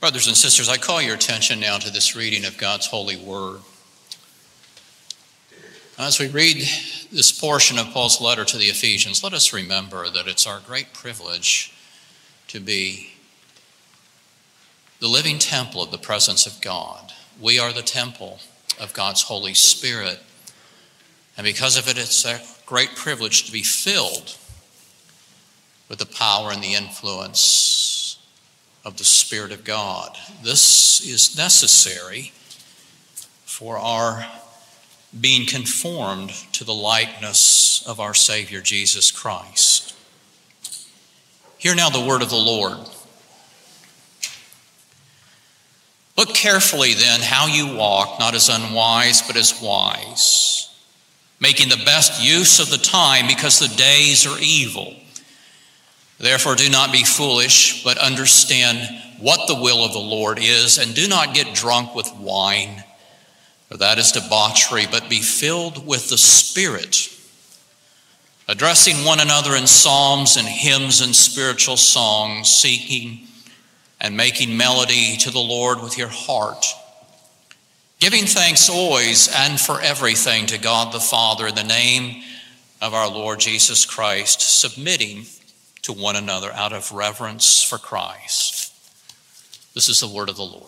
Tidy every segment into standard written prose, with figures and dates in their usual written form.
Brothers and sisters, I call your attention now to this reading of God's holy word. As we read this portion of Paul's letter to the Ephesians, let us remember that it's our great privilege to be the living temple of the presence of God. We are the temple of God's Holy Spirit. And because of it, it's a great privilege to be filled with the power and the influence of the Spirit of God. This is necessary for our being conformed to the likeness of our Savior Jesus Christ. Hear now the word of the Lord. Look carefully then how you walk, not as unwise, but as wise, making the best use of the time, because the days are evil. Therefore, do not be foolish, but understand what the will of the Lord is, and do not get drunk with wine, for that is debauchery, but be filled with the Spirit, addressing one another in psalms and hymns and spiritual songs, seeking and making melody to the Lord with your heart, giving thanks always and for everything to God the Father in the name of our Lord Jesus Christ, submitting to one another out of reverence for Christ. This is the word of the Lord.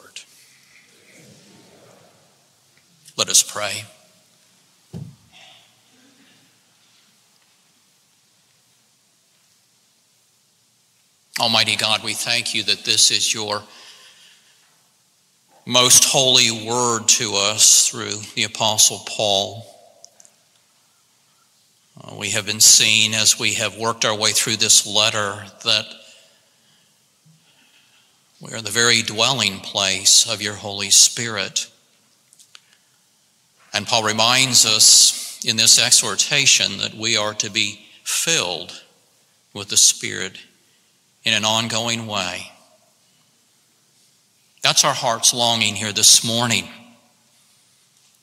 Let us pray. Almighty God, we thank you that this is your most holy word to us through the Apostle Paul. We have been seeing as we have worked our way through this letter that we are the very dwelling place of your Holy Spirit. And Paul reminds us in this exhortation that we are to be filled with the Spirit in an ongoing way. That's our heart's longing here this morning,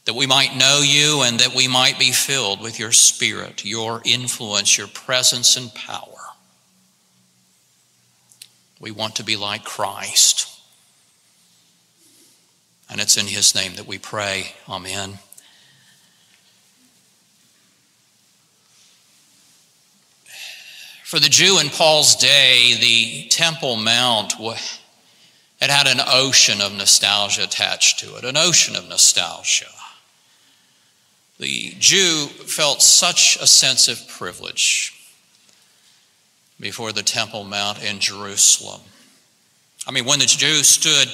that we might know you and that we might be filled with your Spirit, your influence, your presence and power. We want to be like Christ. And it's in his name that we pray. Amen. For the Jew in Paul's day, the Temple Mount had an ocean of nostalgia attached to it, an ocean of nostalgia. The Jew felt such a sense of privilege before the Temple Mount in Jerusalem. I mean, when the Jew stood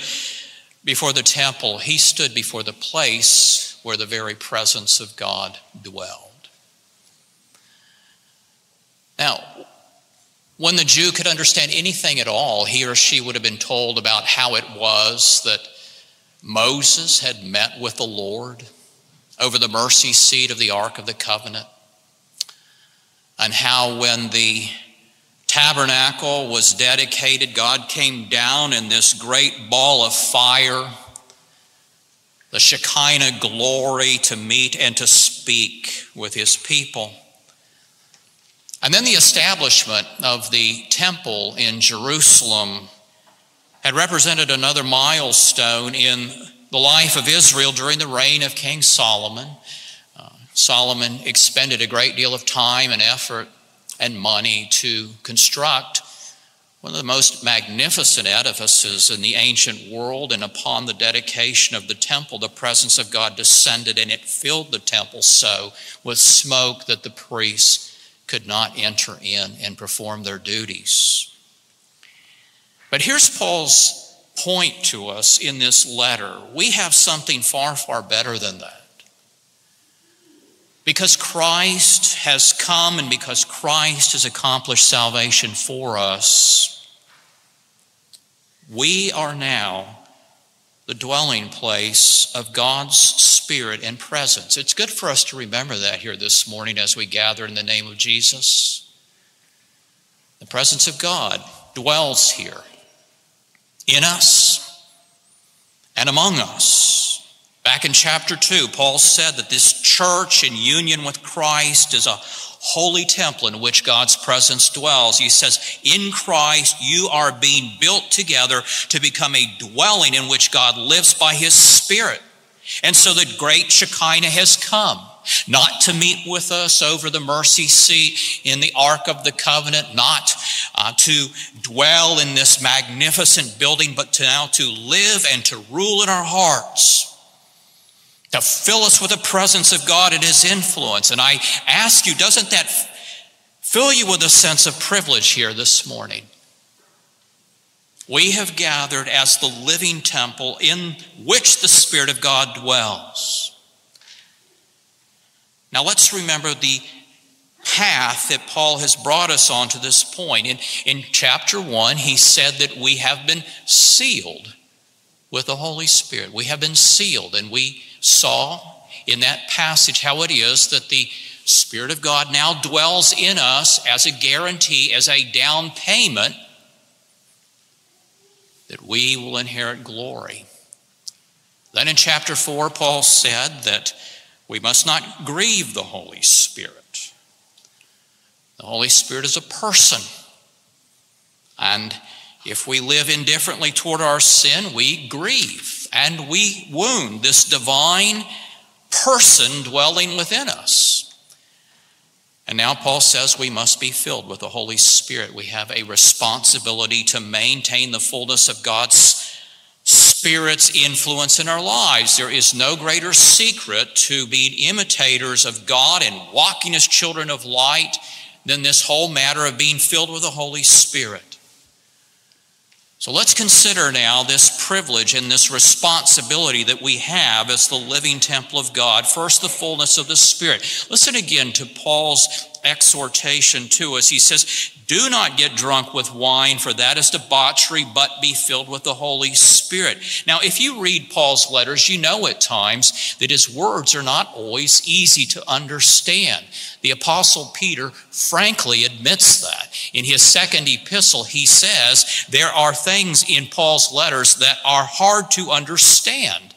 before the temple, he stood before the place where the very presence of God dwelled. Now, when the Jew could understand anything at all, he or she would have been told about how it was that Moses had met with the Lord over the mercy seat of the Ark of the Covenant, and how when the tabernacle was dedicated, God came down in this great ball of fire, the Shekinah glory, to meet and to speak with his people. And then the establishment of the temple in Jerusalem had represented another milestone in the life of Israel during the reign of King Solomon. Solomon expended a great deal of time and effort and money to construct one of the most magnificent edifices in the ancient world. And upon the dedication of the temple, the presence of God descended and it filled the temple so with smoke that the priests could not enter in and perform their duties. But here's Paul's point to us in this letter. We have something far, far better than that. Because Christ has come and because Christ has accomplished salvation for us, we are now the dwelling place of God's Spirit and presence. It's good for us to remember that here this morning as we gather in the name of Jesus. The presence of God dwells here in us and among us. Back in chapter 2, Paul said that this church in union with Christ is a holy temple in which God's presence dwells. He says, in Christ you are being built together to become a dwelling in which God lives by his Spirit. And so the great Shekinah has come, not to meet with us over the mercy seat in the Ark of the Covenant, not to dwell in this magnificent building, but to now to live and to rule in our hearts, to fill us with the presence of God and his influence. And I ask you, doesn't that fill you with a sense of privilege here this morning? We have gathered as the living temple in which the Spirit of God dwells. Now let's remember the path that Paul has brought us on to this point. In chapter 1, he said that we have been sealed with the Holy Spirit. We have been sealed, and we saw in that passage how it is that the Spirit of God now dwells in us as a guarantee, as a down payment, that we will inherit glory. Then in chapter 4, Paul said that we must not grieve the Holy Spirit. The Holy Spirit is a person, and if we live indifferently toward our sin, we grieve and we wound this divine person dwelling within us. And now Paul says we must be filled with the Holy Spirit. We have a responsibility to maintain the fullness of God's Spirit's influence in our lives. There is no greater secret to being imitators of God and walking as children of light than this whole matter of being filled with the Holy Spirit. So let's consider now this privilege and this responsibility that we have as the living temple of God. First, the fullness of the Spirit. Listen again to Paul's exhortation to us. He says, do not get drunk with wine, for that is debauchery, but be filled with the Holy Spirit. Now, if you read Paul's letters, you know at times that his words are not always easy to understand. The Apostle Peter frankly admits that. In his second epistle, he says there are things in Paul's letters that are hard to understand.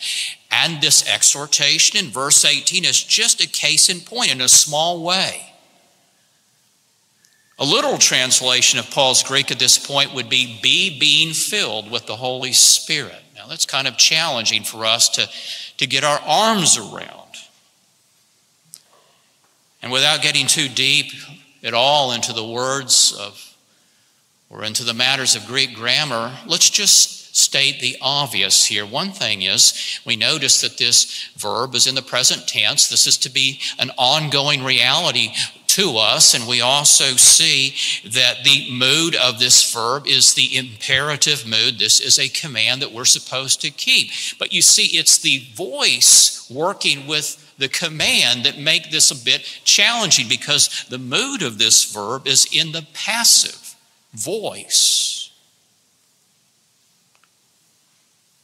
And this exhortation in verse 18 is just a case in point in a small way. A literal translation of Paul's Greek at this point would be being filled with the Holy Spirit. Now, that's kind of challenging for us to get our arms around. And without getting too deep at all into the words of, or into the matters of Greek grammar, let's just state the obvious here. One thing is, we notice that this verb is in the present tense. This is to be an ongoing reality to us, and we also see that the mood of this verb is the imperative mood. This is a command that we're supposed to keep. But you see, it's the voice working with the command that make this a bit challenging, because the mood of this verb is in the passive voice.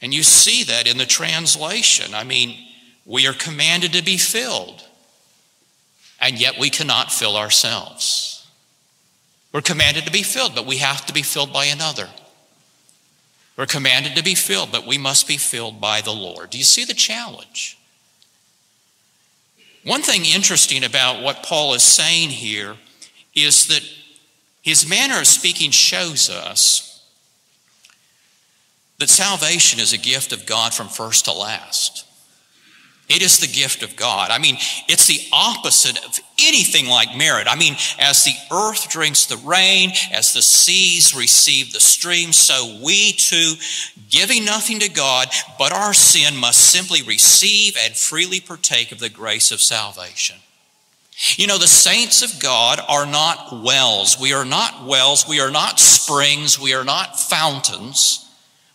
And you see that in the translation. I mean, we are commanded to be filled, and yet we cannot fill ourselves. We're commanded to be filled, but we have to be filled by another. We're commanded to be filled, but we must be filled by the Lord. Do you see the challenge? One thing interesting about what Paul is saying here is that his manner of speaking shows us that salvation is a gift of God from first to last. It is the gift of God. I mean, it's the opposite of anything like merit. I mean, as the earth drinks the rain, as the seas receive the stream, so we too, giving nothing to God but our sin, must simply receive and freely partake of the grace of salvation. You know, the saints of God are not wells. We are not wells. We are not springs. We are not fountains.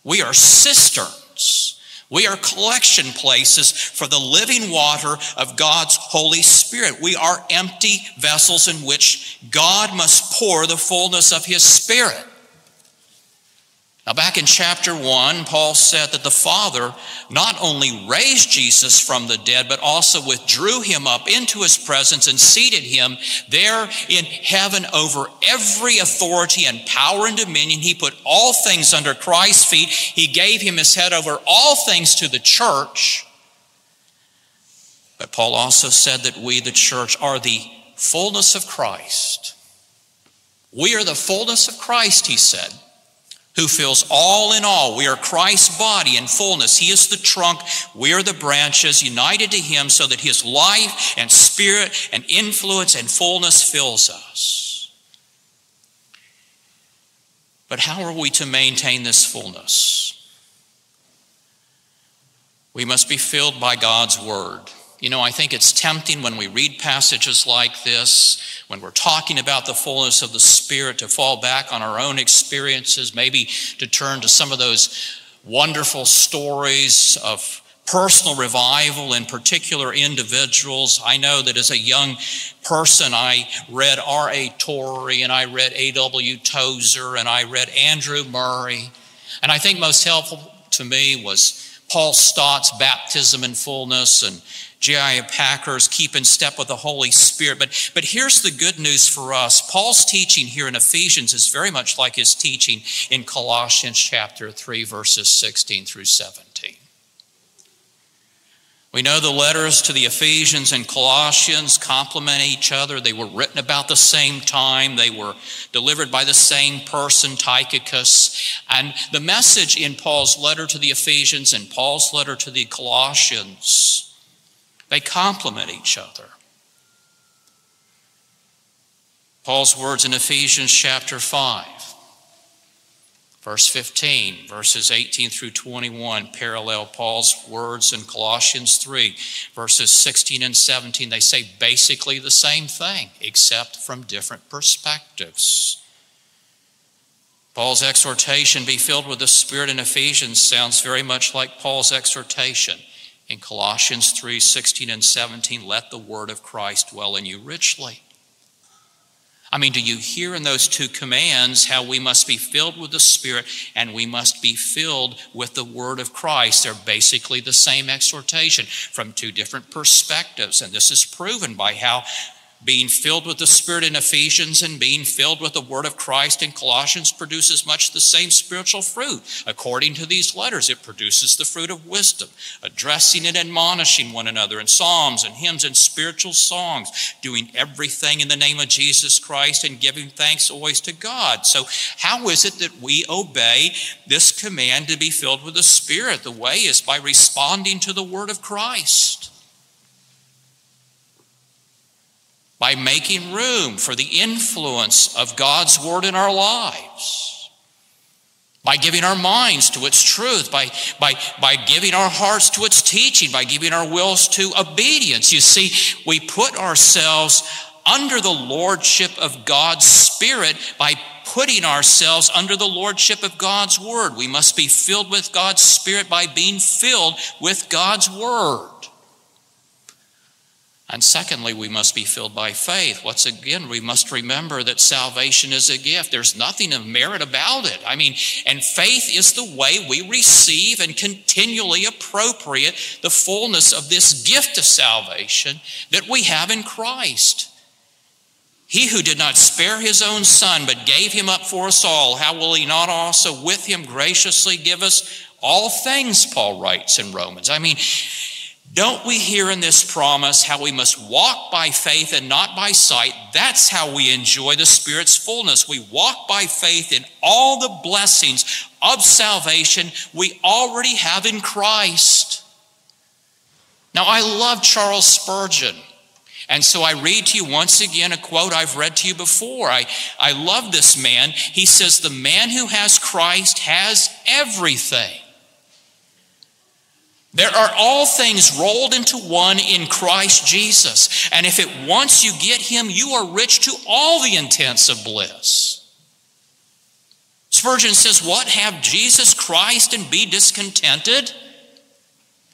We are cisterns. We are collection places for the living water of God's Holy Spirit. We are empty vessels in which God must pour the fullness of his Spirit. Now, back in chapter 1, Paul said that the Father not only raised Jesus from the dead, but also withdrew him up into his presence and seated him there in heaven over every authority and power and dominion. He put all things under Christ's feet. He gave him his head over all things to the church, But Paul also said that we, the church, are the fullness of Christ. We are the fullness of Christ, he said, who fills all in all. We are Christ's body in fullness. He is the trunk. We are the branches united to him so that his life and spirit and influence and fullness fills us. But how are we to maintain this fullness? We must be filled by God's word. You know, I think it's tempting when we read passages like this, when we're talking about the fullness of the Spirit, to fall back on our own experiences, maybe to turn to some of those wonderful stories of personal revival in particular individuals. I know that as a young person, I read R.A. Torrey, and I read A.W. Tozer, and I read Andrew Murray. And I think most helpful to me was Paul Stott's Baptism in Fullness and J.I. Packer's Keep in Step with the Holy Spirit. But here's the good news for us. Paul's teaching here in Ephesians is very much like his teaching in Colossians chapter 3, verses 16 through 17. We know the letters to the Ephesians and Colossians complement each other. They were written about the same time. They were delivered by the same person, Tychicus. And the message in Paul's letter to the Ephesians and Paul's letter to the Colossians, they complement each other. Paul's words in Ephesians chapter 5, verse 15, verses 18 through 21 parallel Paul's words in Colossians 3, verses 16 and 17. They say basically the same thing, except from different perspectives. Paul's exhortation, be filled with the Spirit, in Ephesians sounds very much like Paul's exhortation in Colossians 3, 16 and 17. Let the word of Christ dwell in you richly. I mean, do you hear in those two commands how we must be filled with the Spirit and we must be filled with the word of Christ? They're basically the same exhortation from two different perspectives. And this is proven by how being filled with the Spirit in Ephesians and being filled with the word of Christ in Colossians produces much the same spiritual fruit. According to these letters, it produces the fruit of wisdom, addressing and admonishing one another in psalms and hymns and spiritual songs, doing everything in the name of Jesus Christ and giving thanks always to God. So how is it that we obey this command to be filled with the Spirit? The way is by responding to the word of Christ, by making room for the influence of God's word in our lives, by giving our minds to its truth, by giving our hearts to its teaching, by giving our wills to obedience. You see, we put ourselves under the lordship of God's Spirit by putting ourselves under the lordship of God's word. We must be filled with God's Spirit by being filled with God's word. And secondly, we must be filled by faith. Once again, we must remember that salvation is a gift. There's nothing of merit about it. And faith is the way we receive and continually appropriate the fullness of this gift of salvation that we have in Christ. He who did not spare his own son, but gave him up for us all, how will he not also with him graciously give us all things, Paul writes in Romans. Don't we hear in this promise how we must walk by faith and not by sight? That's how we enjoy the Spirit's fullness. We walk by faith in all the blessings of salvation we already have in Christ. Now, I love Charles Spurgeon. And so I read to you once again a quote I've read to you before. I love this man. He says, the man who has Christ has everything. There are all things rolled into one in Christ Jesus. And if at once you get him, you are rich to all the intents of bliss. Spurgeon says, what? Have Jesus Christ and be discontented?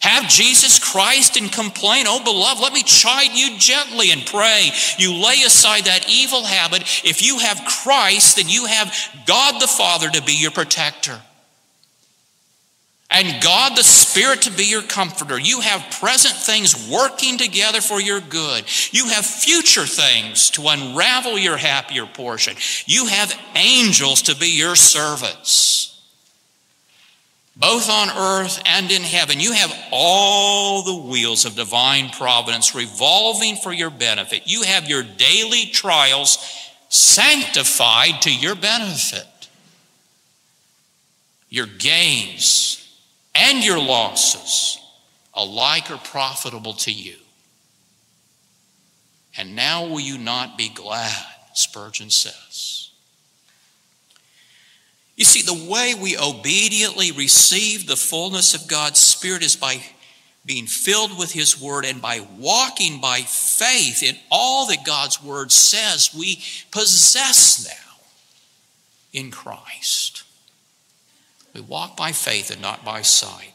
Have Jesus Christ and complain? Oh, beloved, let me chide you gently and pray you lay aside that evil habit. If you have Christ, then you have God the Father to be your protector, and God the Spirit to be your comforter. You have present things working together for your good. You have future things to unravel your happier portion. You have angels to be your servants. both on earth and in heaven. You have all the wheels of divine providence revolving for your benefit. You have your daily trials sanctified to your benefit. Your gains and your losses alike are profitable to you. And now will you not be glad, Spurgeon says. You see, the way we obediently receive the fullness of God's Spirit is by being filled with His Word and by walking by faith in all that God's Word says we possess now in Christ. We walk by faith and not by sight.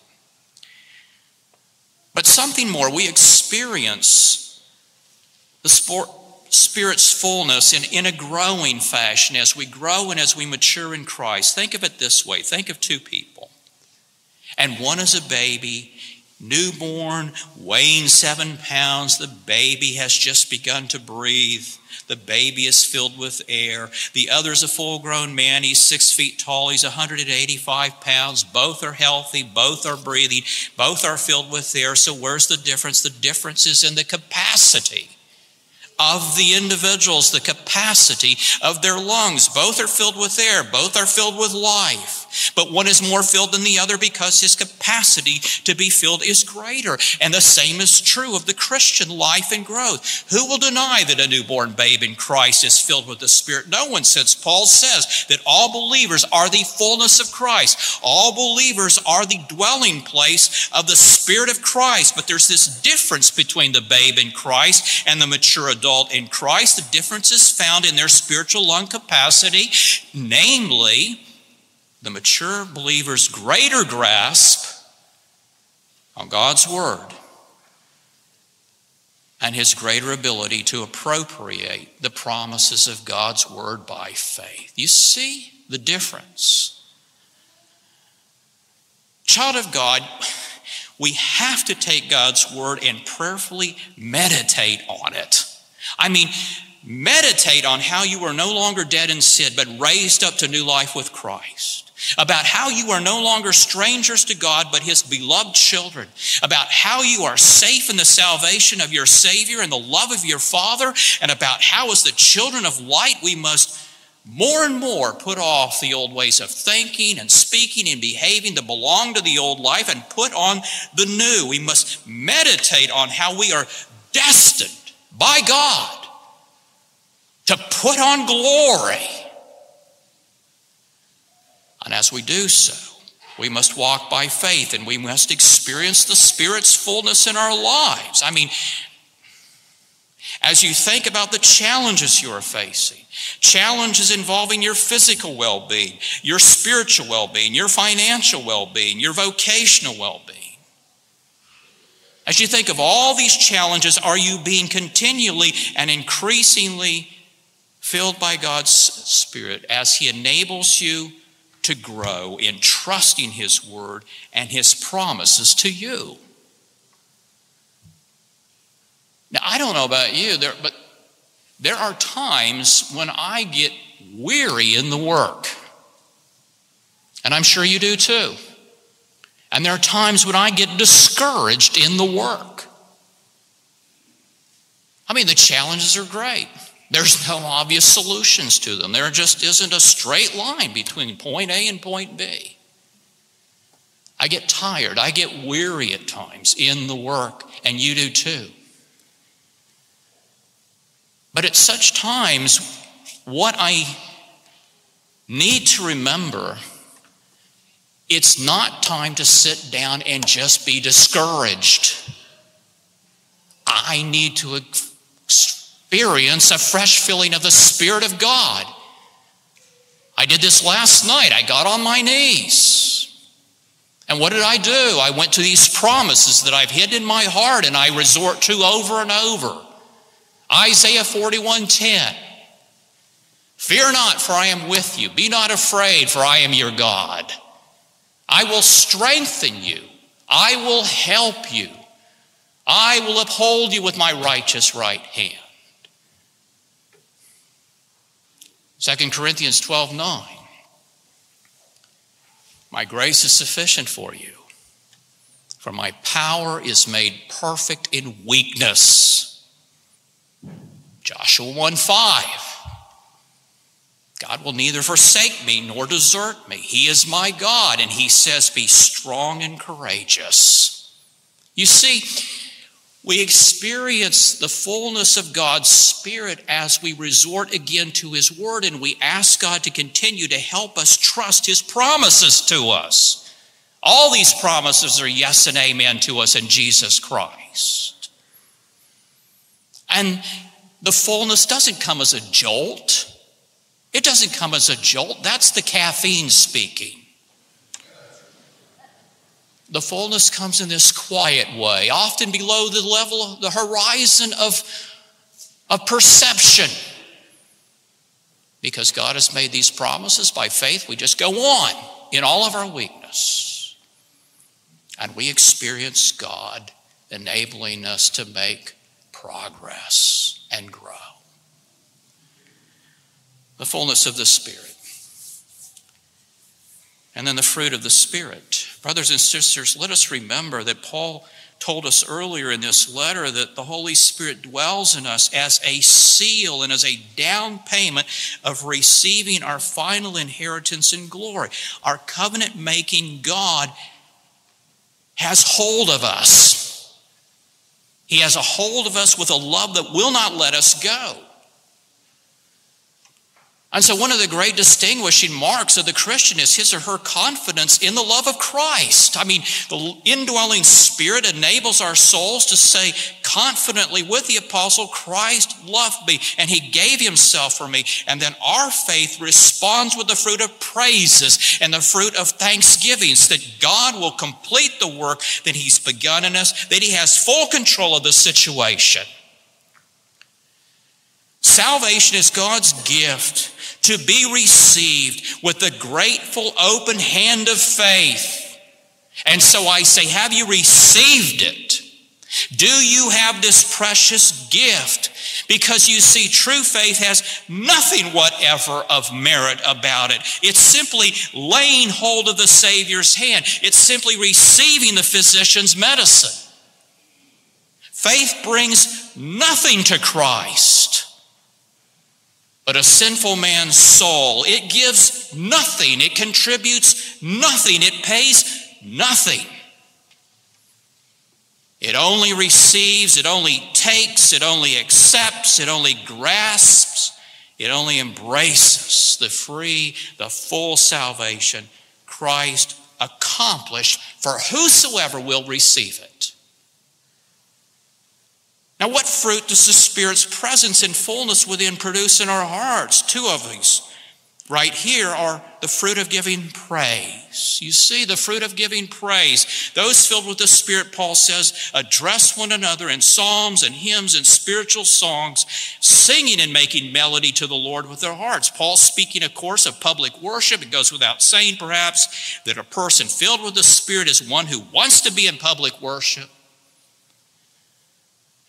But something more, we experience the Spirit's fullness in a growing fashion as we grow and as we mature in Christ. Think of it this way. Think of two people. And one is a baby, newborn, weighing 7 pounds. The baby has just begun to breathe. The baby is filled with air. The other is a full-grown man. He's 6 feet tall. He's 185 pounds. Both are healthy. Both are breathing. Both are filled with air. So where's the difference? The difference is in the capacity of the individuals, the capacity of their lungs. Both are filled with air. Both are filled with life. But one is more filled than the other because his capacity to be filled is greater. And the same is true of the Christian life and growth. Who will deny that a newborn babe in Christ is filled with the Spirit? No one, since Paul says that all believers are the fullness of Christ. All believers are the dwelling place of the Spirit of Christ. But there's this difference between the babe in Christ and the mature adult in Christ. The difference is found in their spiritual lung capacity, namely the mature believer's greater grasp on God's Word and his greater ability to appropriate the promises of God's Word by faith. You see the difference. Child of God, we have to take God's Word and prayerfully meditate on it. I mean, meditate on how you are no longer dead in sin, but raised up to new life with Christ. About how you are no longer strangers to God, but His beloved children. About how you are safe in the salvation of your Savior and the love of your Father. And about how, as the children of light, we must more and more put off the old ways of thinking and speaking and behaving to belong to the old life and put on the new. We must meditate on how we are destined by God to put on glory. And as we do so, we must walk by faith and we must experience the Spirit's fullness in our lives. I mean, as you think about the challenges you are facing, challenges involving your physical well-being, your spiritual well-being, your financial well-being, your vocational well-being, as you think of all these challenges, are you being continually and increasingly filled by God's Spirit as He enables you to grow in trusting His Word and His promises to you? Now, I don't know about you, but there are times when I get weary in the work. And I'm sure you do too. And there are times when I get discouraged in the work. I mean, the challenges are great. There's no obvious solutions to them. There just isn't a straight line between point A and point B. I get tired. I get weary at times in the work, and you do too. But at such times, what I need to remember, it's not time to sit down and just be discouraged. I need to experience a fresh filling of the Spirit of God. I did this last night. I got on my knees. And what did I do? I went to these promises that I've hidden in my heart and I resort to over and over. Isaiah 41:10. Fear not, for I am with you. Be not afraid, for I am your God. I will strengthen you. I will help you. I will uphold you with my righteous right hand. 2 Corinthians 12:9. My grace is sufficient for you, for my power is made perfect in weakness. Joshua 1:5. God will neither forsake me nor desert me. He is my God. And he says, be strong and courageous. You see, we experience the fullness of God's Spirit as we resort again to his word, and we ask God to continue to help us trust his promises to us. All these promises are yes and amen to us in Jesus Christ. And the fullness doesn't come as a jolt. It doesn't come as a jolt. That's the caffeine speaking. The fullness comes in this quiet way, often below the level of the horizon of perception. Because God has made these promises by faith, we just go on in all of our weakness. And we experience God enabling us to make progress and grow. The fullness of the Spirit. And then the fruit of the Spirit. Brothers and sisters, let us remember that Paul told us earlier in this letter that the Holy Spirit dwells in us as a seal and as a down payment of receiving our final inheritance in glory. Our covenant-making God has hold of us. He has a hold of us with a love that will not let us go. And so one of the great distinguishing marks of the Christian is his or her confidence in the love of Christ. I mean, the indwelling Spirit enables our souls to say confidently with the apostle, Christ loved me and he gave himself for me. And then our faith responds with the fruit of praises and the fruit of thanksgivings that God will complete the work that he's begun in us, that he has full control of the situation. Salvation is God's gift to be received with the grateful, open hand of faith. And so I say, have you received it? Do you have this precious gift? Because you see, true faith has nothing whatever of merit about it. It's simply laying hold of the Savior's hand. It's simply receiving the physician's medicine. Faith brings nothing to Christ but a sinful man's soul. It gives nothing. It contributes nothing. It pays nothing. It only receives. It only takes. It only accepts. It only grasps. It only embraces the free, the full salvation Christ accomplished for whosoever will receive it. Now, what fruit does the Spirit's presence and fullness within produce in our hearts? Two of these right here are the fruit of giving praise. You see, the fruit of giving praise. Those filled with the Spirit, Paul says, address one another in psalms and hymns and spiritual songs, singing and making melody to the Lord with their hearts. Paul's speaking, of course, of public worship. It goes without saying, perhaps, that a person filled with the Spirit is one who wants to be in public worship.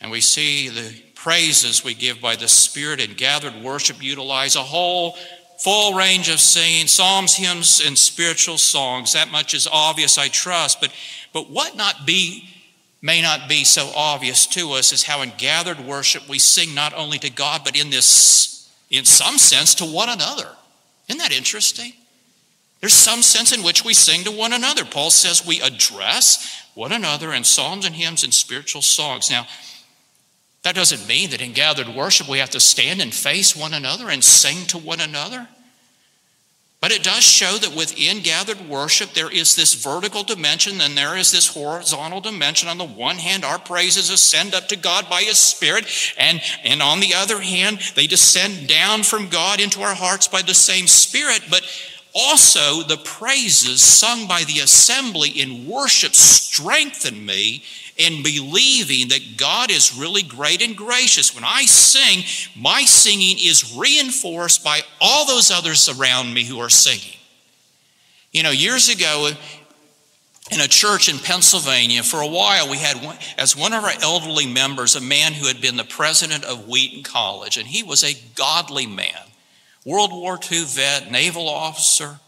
And we see the praises we give by the Spirit in gathered worship utilize a whole full range of singing, psalms, hymns, and spiritual songs. That much is obvious, I trust. But what may not be so obvious to us is how in gathered worship we sing not only to God, but in some sense to one another. Isn't that interesting? There's some sense in which we sing to one another. Paul says we address one another in psalms and hymns and spiritual songs. Now, that doesn't mean that in gathered worship we have to stand and face one another and sing to one another. But it does show that within gathered worship there is this vertical dimension and there is this horizontal dimension. On the one hand, our praises ascend up to God by his Spirit, and on the other hand, they descend down from God into our hearts by the same Spirit. But also, the praises sung by the assembly in worship strengthen me in believing that God is really great and gracious. When I sing, my singing is reinforced by all those others around me who are singing. You know, years ago, in a church in Pennsylvania, for a while we had, as one of our elderly members, a man who had been the president of Wheaton College, and he was a godly man. World War II vet, naval officer.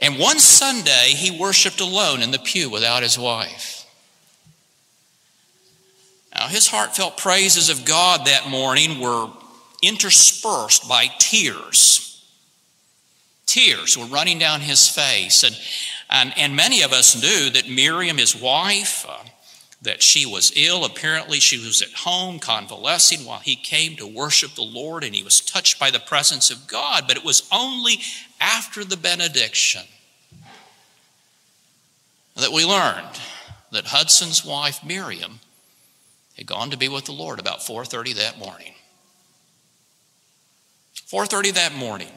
And one Sunday, he worshiped alone in the pew without his wife. Now, his heartfelt praises of God that morning were interspersed by tears. Tears were running down his face. And many of us knew that Miriam, his wife, that she was ill. Apparently, she was at home convalescing while he came to worship the Lord, and he was touched by the presence of God. But it was only after the benediction that we learned that Hudson's wife, Miriam, had gone to be with the Lord about 4:30 that morning. 4:30 that morning.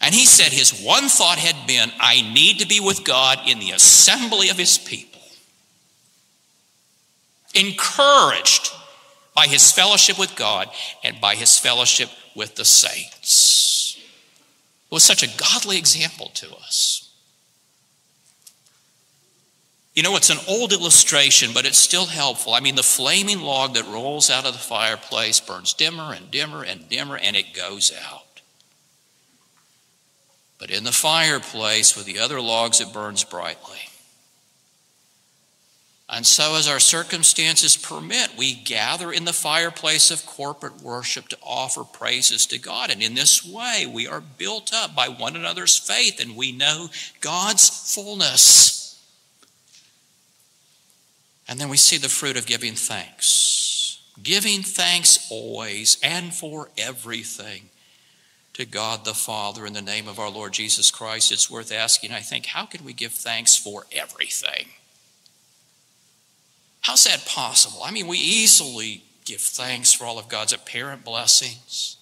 And he said his one thought had been, I need to be with God in the assembly of his people. Encouraged by his fellowship with God and by his fellowship with the saints. It was such a godly example to us. You know, it's an old illustration, but it's still helpful. I mean, the flaming log that rolls out of the fireplace burns dimmer and dimmer and dimmer, and it goes out. But in the fireplace with the other logs, it burns brightly. And so as our circumstances permit, we gather in the fireplace of corporate worship to offer praises to God. And in this way, we are built up by one another's faith, and we know God's fullness. And then we see the fruit of giving thanks. Giving thanks always and for everything to God the Father in the name of our Lord Jesus Christ. It's worth asking, I think, how can we give thanks for everything? How's that possible? I mean, we easily give thanks for all of God's apparent blessings.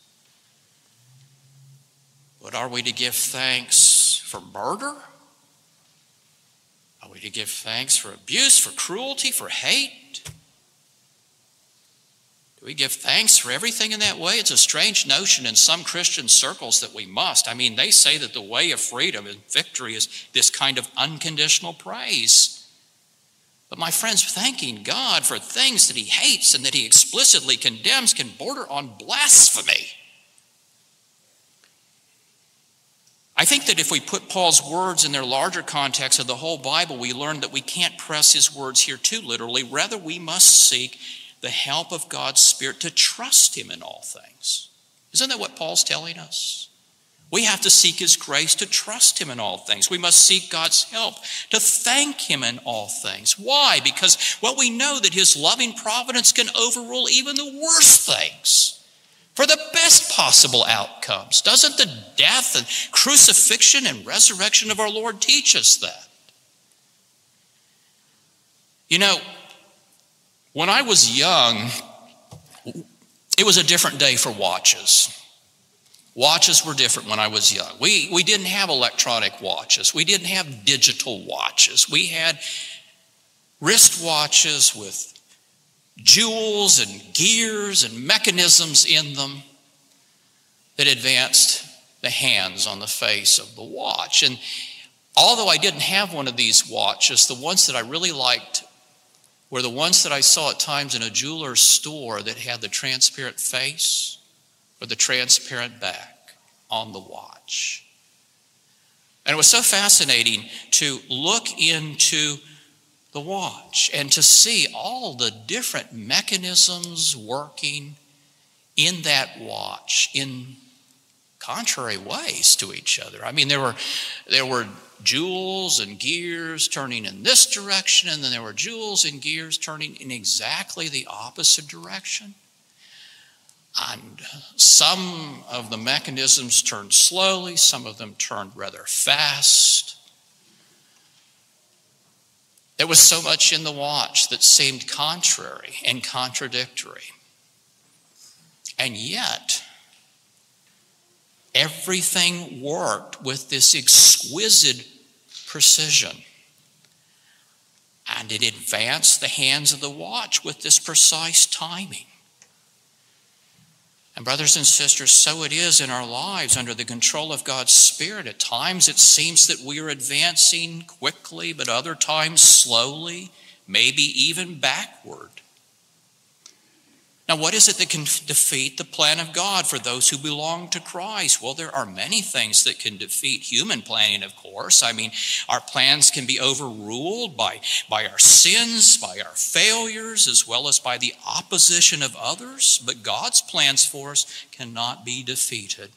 But are we to give thanks for murder? Are we to give thanks for abuse, for cruelty, for hate? Do we give thanks for everything in that way? It's a strange notion in some Christian circles that we must. I mean, they say that the way of freedom and victory is this kind of unconditional praise. But my friends, thanking God for things that he hates and that he explicitly condemns can border on blasphemy. I think that if we put Paul's words in their larger context of the whole Bible, we learn that we can't press his words here too literally. Rather, we must seek the help of God's Spirit to trust him in all things. Isn't that what Paul's telling us? We have to seek his grace to trust him in all things. We must seek God's help to thank him in all things. Why? Because, well, we know that his loving providence can overrule even the worst things for the best possible outcomes. Doesn't the death and crucifixion and resurrection of our Lord teach us that? You know, when I was young, it was a different day for watches. Watches were different when I was young. We didn't have electronic watches. We didn't have digital watches. We had wrist watches with jewels and gears and mechanisms in them that advanced the hands on the face of the watch. And although I didn't have one of these watches, the ones that I really liked were the ones that I saw at times in a jeweler's store that had the transparent face or the transparent back on the watch. And it was so fascinating to look into the watch and to see all the different mechanisms working in that watch in contrary ways to each other. I mean, there were jewels and gears turning in this direction, and then there were jewels and gears turning in exactly the opposite direction. And some of the mechanisms turned slowly, some of them turned rather fast. There was so much in the watch that seemed contrary and contradictory. And yet, everything worked with this exquisite precision. And it advanced the hands of the watch with this precise timing. And brothers and sisters, so it is in our lives under the control of God's Spirit. At times it seems that we are advancing quickly, but other times slowly, maybe even backward. Now, what is it that can defeat the plan of God for those who belong to Christ? Well, there are many things that can defeat human planning, of course. I mean, our plans can be overruled by our sins, by our failures, as well as by the opposition of others. But God's plans for us cannot be defeated.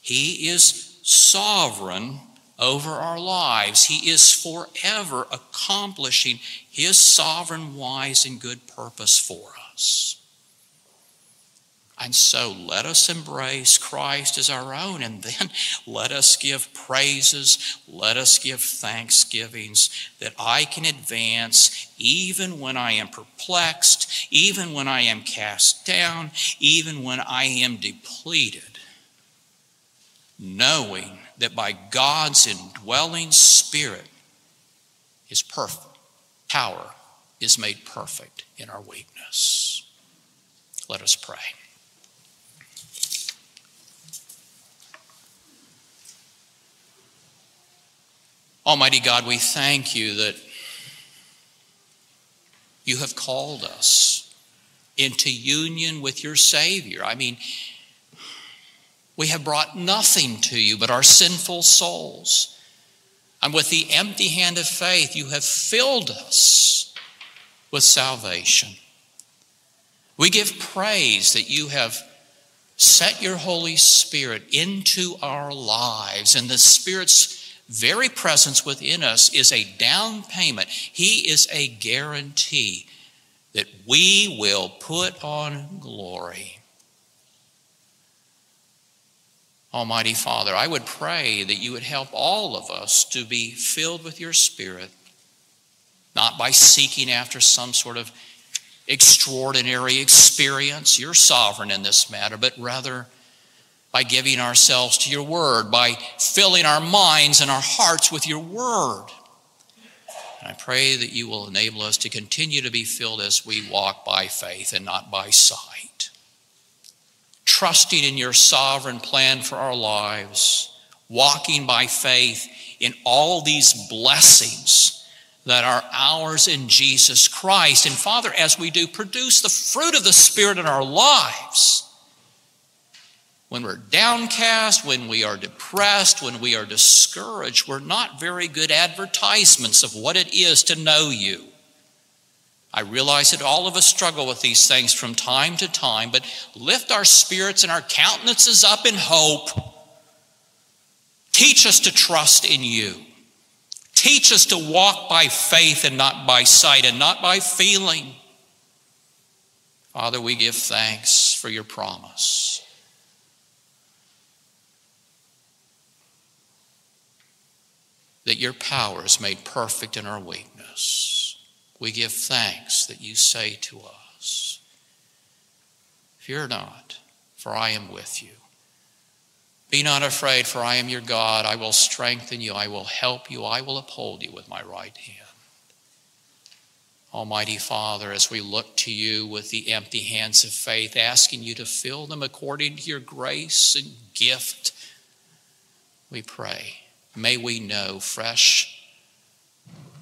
He is sovereign over our lives. He is forever accomplishing his sovereign, wise, and good purpose for us. And so let us embrace Christ as our own, and then let us give praises, let us give thanksgivings that I can advance even when I am perplexed, even when I am cast down, even when I am depleted, knowing that by God's indwelling Spirit, his perfect power is made perfect in our weakness. Let us pray. Almighty God, we thank you that you have called us into union with your Savior. I mean, we have brought nothing to you but our sinful souls. And with the empty hand of faith, you have filled us with salvation. We give praise that you have set your Holy Spirit into our lives, and the Spirit's very presence within us is a down payment. He is a guarantee that we will put on glory. Almighty Father, I would pray that you would help all of us to be filled with your Spirit, not by seeking after some sort of extraordinary experience. You're sovereign in this matter, but rather by giving ourselves to your word, by filling our minds and our hearts with your word. And I pray that you will enable us to continue to be filled as we walk by faith and not by sight, trusting in your sovereign plan for our lives, walking by faith in all these blessings that are ours in Jesus Christ. And Father, as we do, produce the fruit of the Spirit in our lives. When we're downcast, when we are depressed, when we are discouraged, we're not very good advertisements of what it is to know you. I realize that all of us struggle with these things from time to time, but lift our spirits and our countenances up in hope. Teach us to trust in you. Teach us to walk by faith and not by sight and not by feeling. Father, we give thanks for your promise. That your power is made perfect in our weakness. We give thanks that you say to us, "Fear not, for I am with you. Be not afraid, for I am your God. I will strengthen you. I will help you. I will uphold you with my right hand." Almighty Father, as we look to you with the empty hands of faith, asking you to fill them according to your grace and gift, we pray, may we know fresh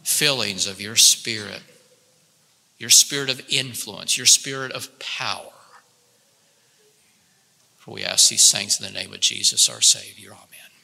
fillings of your spirit of influence, your spirit of power. For we ask these things in the name of Jesus, our Savior. Amen.